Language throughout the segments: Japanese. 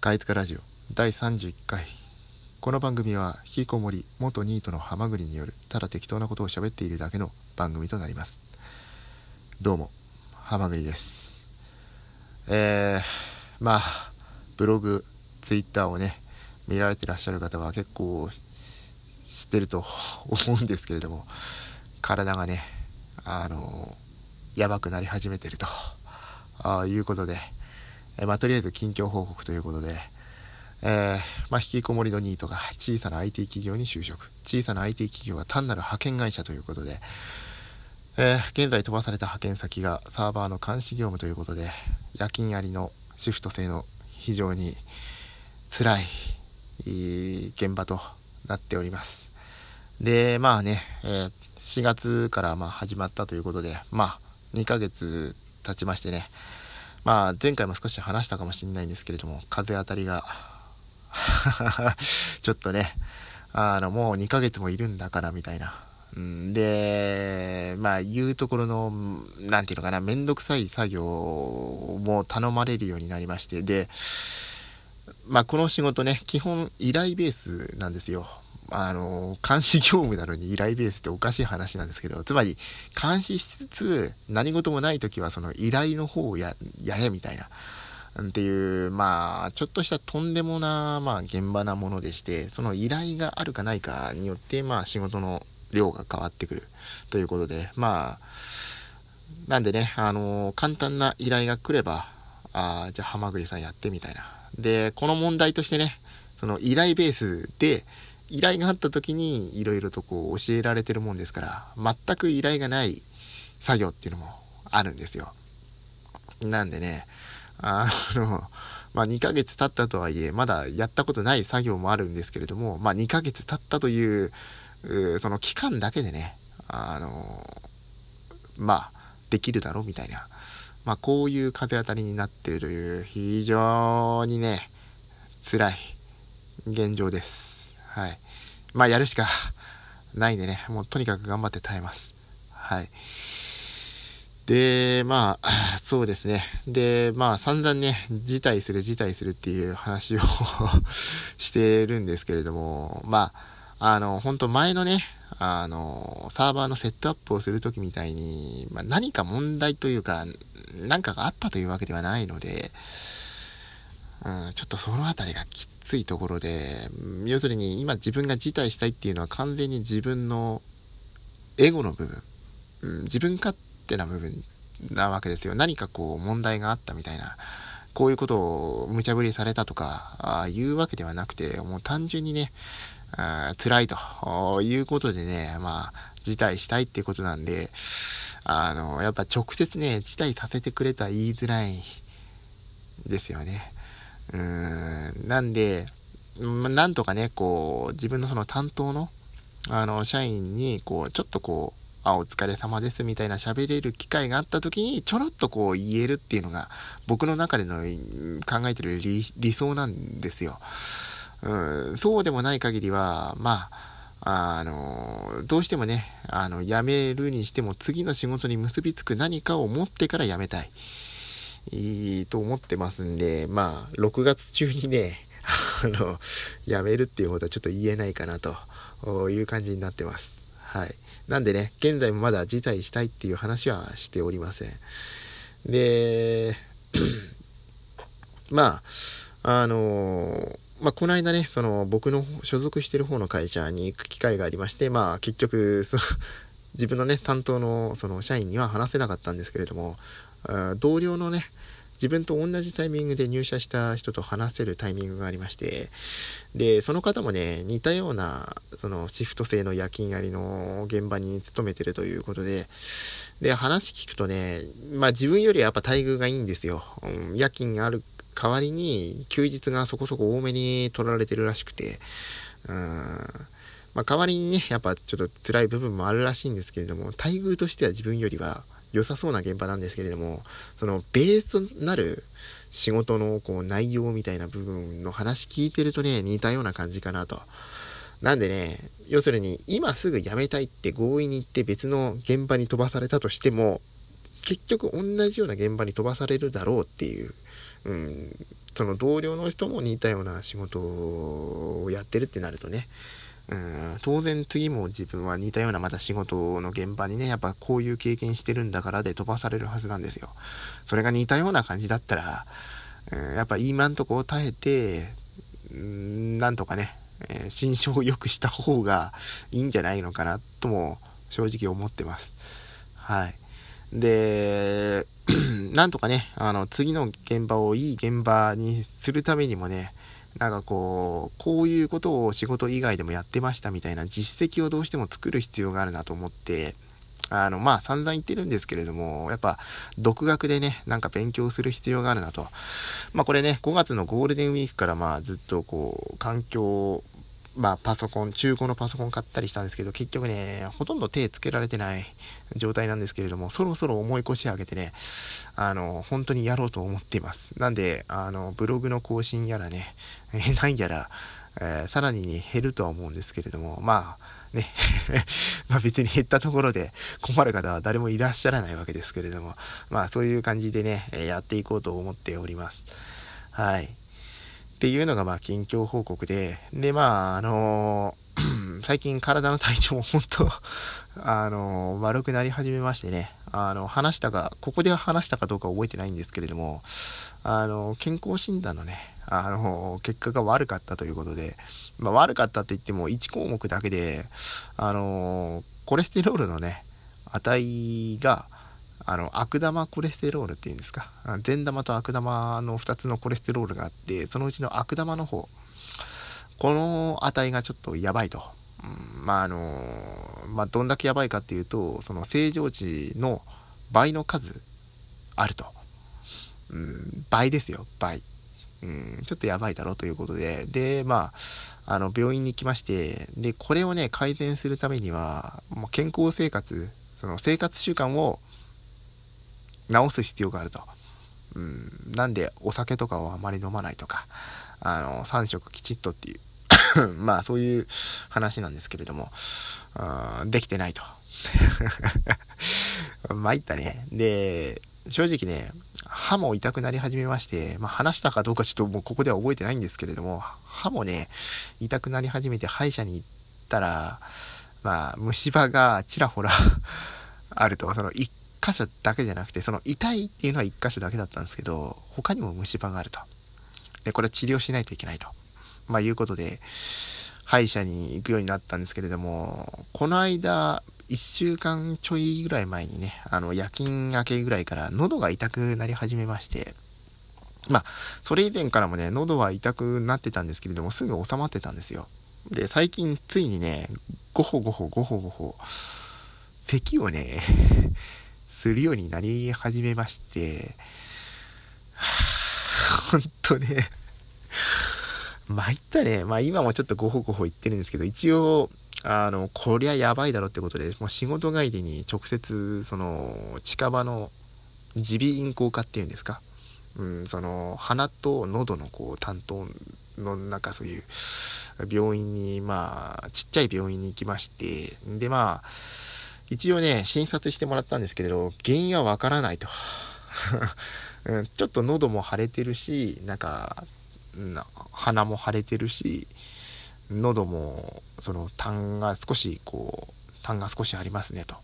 かいつかラジオ第31回。この番組は引きこもり元ニートのハマグリによるただ適当なことを喋っているだけの番組となります。どうもハマグリです。ブログ、ツイッターをね見られてらっしゃる方は結構知ってると思うんですけれども、体がねやばくなり始めてるということで、とりあえず近況報告ということで、引きこもりのニートが小さな IT 企業に就職。小さな IT 企業は単なる派遣会社ということで、現在飛ばされた派遣先がサーバーの監視業務ということで、夜勤ありのシフト制の非常に辛い現場となっております。で4月から始まったということで、2ヶ月経ちましてね、前回も少し話したかもしれないんですけれども、風当たりがちょっとね、もう2ヶ月もいるんだからみたいな、で言うところのめんどくさい作業も頼まれるようになりまして、でこの仕事ね、基本依頼ベースなんですよ。監視業務なのに依頼ベースっておかしい話なんですけど、つまり監視しつつ何事もないときはその依頼の方を やれみたいなっていう、ちょっとしたとんでもな、現場なものでして、その依頼があるかないかによって、仕事の量が変わってくるということで、なんでね、簡単な依頼が来れば、じゃあハマグリさんやってみたいな。で、この問題としてね、その依頼ベースで依頼があった時にいろいろとこう教えられてるもんですから、全く依頼がない作業っていうのもあるんですよ。なんでね、2ヶ月経ったとはいえまだやったことない作業もあるんですけれども、2ヶ月経ったというその期間だけでね、できるだろうみたいな、こういう風当たりになってるという、非常にね辛い現状です。はい、やるしかないんでね、もうとにかく頑張って耐えます。はい。でそうですね。で散々ね辞退するっていう話をしてるんですけれども、本当前のねサーバーのセットアップをするときみたいに、何か問題というか何かがあったというわけではないので、ちょっとそのあたりがきついところで、要するに今自分が辞退したいっていうのは完全に自分のエゴの部分、自分勝手な部分なわけですよ。何かこう問題があったみたいな、こういうことを無茶ぶりされたとかいうわけではなくて、もう単純にね辛いということでね、辞退したいっていうことなんで、やっぱ直接ね辞退させてくれとは言いづらいですよね。なんで、なんとかねこう自分のその担当の社員にこうちょっとこうお疲れ様ですみたいな喋れる機会があった時にちょろっとこう言えるっていうのが僕の中での考えてる 理想なんですよ。そうでもない限りはどうしてもね辞めるにしても次の仕事に結びつく何かを持ってから辞めたいと思ってますんで、6月中にねやめるっていうことはちょっと言えないかなという感じになってます。はい。なんでね、現在もまだ辞退したいっていう話はしておりません。でこの間ね、その僕の所属してる方の会社に行く機会がありまして、結局自分のね担当のその社員には話せなかったんですけれども、同僚のね自分と同じタイミングで入社した人と話せるタイミングがありまして、でその方もね似たようなそのシフト制の夜勤ありの現場に勤めてるということで、で話聞くとね、自分よりやっぱ待遇がいいんですよ。夜勤がある代わりに休日がそこそこ多めに取られてるらしくて、代わりにねやっぱちょっと辛い部分もあるらしいんですけれども、待遇としては自分よりは良さそうな現場なんですけれども、そのベースとなる仕事のこう内容みたいな部分の話聞いてるとね似たような感じかなと。なんでね、要するに今すぐ辞めたいって強引に言って別の現場に飛ばされたとしても結局同じような現場に飛ばされるだろうっていう、その同僚の人も似たような仕事をやってるってなるとね、当然次も自分は似たようなまた仕事の現場にね、やっぱこういう経験してるんだからで飛ばされるはずなんですよ。それが似たような感じだったら、やっぱ今んとこ耐えて、なんとかね、心象を良くした方がいいんじゃないのかなとも正直思ってます。はい。で、なんとかね、次の現場をいい現場にするためにもね、なんかこういうことを仕事以外でもやってましたみたいな実績をどうしても作る必要があるなと思って、まあ散々言ってるんですけれども、やっぱ独学でね、なんか勉強する必要があるなと。まあこれね、5月のゴールデンウィークからまあずっと環境、まあパソコン、中古のパソコン買ったりしたんですけど、結局ね、ほとんど手つけられてない状態なんですけれども、そろそろ重い腰上げてね、本当にやろうと思っています。なんで、ブログの更新やらね、何やら、さらに減るとは思うんですけれども、まあね、まあ別に減ったところで困る方は誰もいらっしゃらないわけですけれども、まあそういう感じでね、やっていこうと思っております。はい。っていうのがまあ近況報告で、でまあ最近体の体調も本当悪くなり始めましてね、ここでは話したかどうか覚えてないんですけれども、健康診断のね、結果が悪かったということで、まあ悪かったって言っても1項目だけで、コレステロールのね値が悪玉コレステロールっていうんですか、善玉と悪玉の2つのコレステロールがあって、そのうちの悪玉の方、この値がちょっとやばいと、まあどんだけやばいかっていうと、その正常値の倍の数あると、倍ですよ、倍、ちょっとやばいだろうということで、でまあ病院に来まして、でこれをね改善するためにはもう健康生活、その生活習慣を治す必要があると、なんでお酒とかをあまり飲まないとか、3食きちっとっていうまあそういう話なんですけれども、できてないと参ったね。で正直ね、歯も痛くなり始めまして、まあ、話したかどうかちょっともうここでは覚えてないんですけれども、歯もね痛くなり始めて歯医者に行ったら、まあ虫歯がちらほらあると、その1箇所だけじゃなくて、その痛いっていうのは1箇所だけだったんですけど、他にも虫歯があると。でこれ治療しないといけないと、まあいうことで歯医者に行くようになったんですけれども、この間1週間ちょいぐらい前にね、夜勤明けぐらいから喉が痛くなり始めまして、まあそれ以前からもね喉は痛くなってたんですけれども、すぐ治まってたんですよ。で最近ついにねゴホゴホ咳をねするようになり始めまして、本当ね、参ったね。まあ今もちょっとゴホゴホ言ってるんですけど、一応こりゃやばいだろってことで、もう仕事帰りに直接その近場の耳鼻咽喉科っていうんですか、その鼻と喉の担当の中、そういう病院に、まあちっちゃい病院に行きまして、でまあ。一応ね診察してもらったんですけれど、原因はわからないとちょっと喉も腫れてるし、なんか鼻も腫れてるし、喉もその痰が少しありますねと。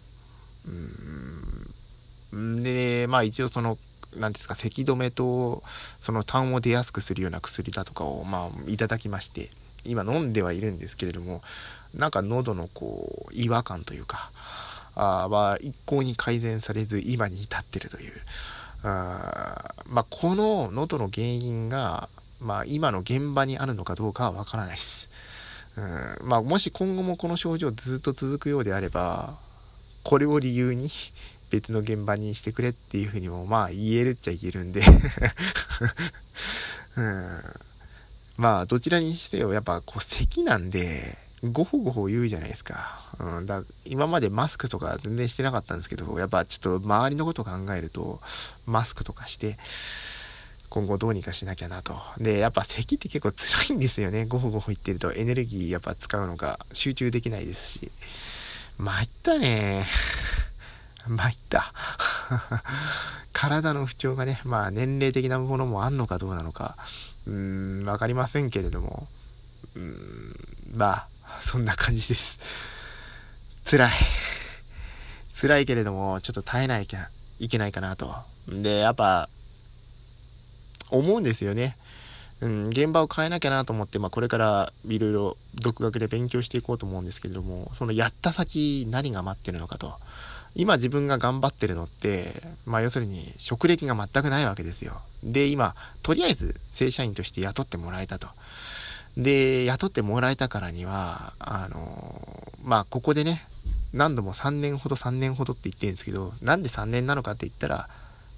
でまあ一応そのなんですか、咳止めとその痰を出やすくするような薬だとかをまあいただきまして、今飲んではいるんですけれども、なんか喉の違和感というかは一向に改善されず今に至ってるという、まあこの喉の原因がまあ今の現場にあるのかどうかはわからないです。まあもし今後もこの症状ずっと続くようであれば、これを理由に別の現場にしてくれっていうふうにもまあ言えるっちゃ言えるんでまあどちらにしてよ、やっぱ咳なんでゴホゴホ言うじゃないですか。今までマスクとか全然してなかったんですけど、やっぱちょっと周りのことを考えるとマスクとかして今後どうにかしなきゃなと。でやっぱ咳って結構辛いんですよね。ゴホゴホ言ってるとエネルギーやっぱ使うのが集中できないですし、参ったね参った体の不調がね、まあ年齢的なものもあんのかどうなのかわかりませんけれども、まあそんな感じです。辛いけれどもちょっと耐えないといけないかなと。でやっぱ思うんですよね。現場を変えなきゃなと思って、まあ、これからいろいろ独学で勉強していこうと思うんですけれども、そのやった先何が待ってるのかと。今自分が頑張ってるのって、まあ、要するに職歴が全くないわけですよ。で今とりあえず正社員として雇ってもらえたと。で雇ってもらえたからにはまあここでね、何度も3年ほどって言ってるんですけど、なんで3年なのかって言ったら、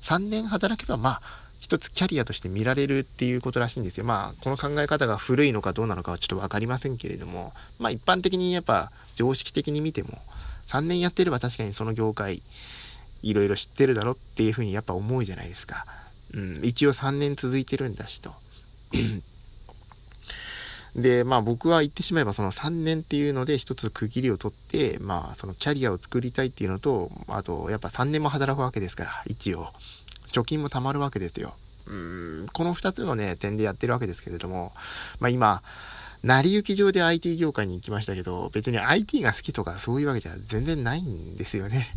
3年働けばまあ一つキャリアとして見られるっていうことらしいんですよ。まあこの考え方が古いのかどうなのかはちょっと分かりませんけれども、まあ一般的にやっぱ常識的に見ても3年やってれば確かにその業界いろいろ知ってるだろっていうふうにやっぱ思うじゃないですか。一応3年続いてるんだしとでまあ僕は言ってしまえばその3年っていうので一つ区切りを取って、まあそのキャリアを作りたいっていうのと、あとやっぱ3年も働くわけですから、一応貯金も貯まるわけですよ。この2つのね点でやってるわけですけれども、まあ今成り行き上で IT 業界に行きましたけど、別に IT が好きとかそういうわけじゃ全然ないんですよね。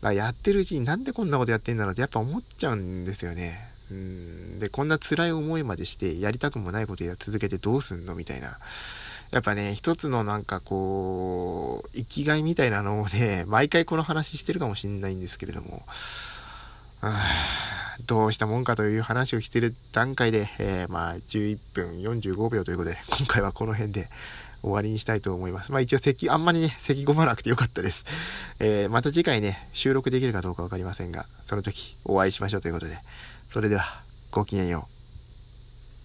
だからやってるうちになんでこんなことやってんだろうってやっぱ思っちゃうんですよね。でこんな辛い思いまでしてやりたくもないことを続けてどうすんのみたいな、やっぱね一つのなんかこう生きがいみたいなのをね、毎回この話してるかもしれないんですけれども、どうしたもんかという話をしている段階で、まあ11分45秒ということで、今回はこの辺で終わりにしたいと思います。まあ一応あんまりね咳込まなくてよかったです、また次回ね収録できるかどうかわかりませんが、その時お会いしましょうということで、それではごきげんよう。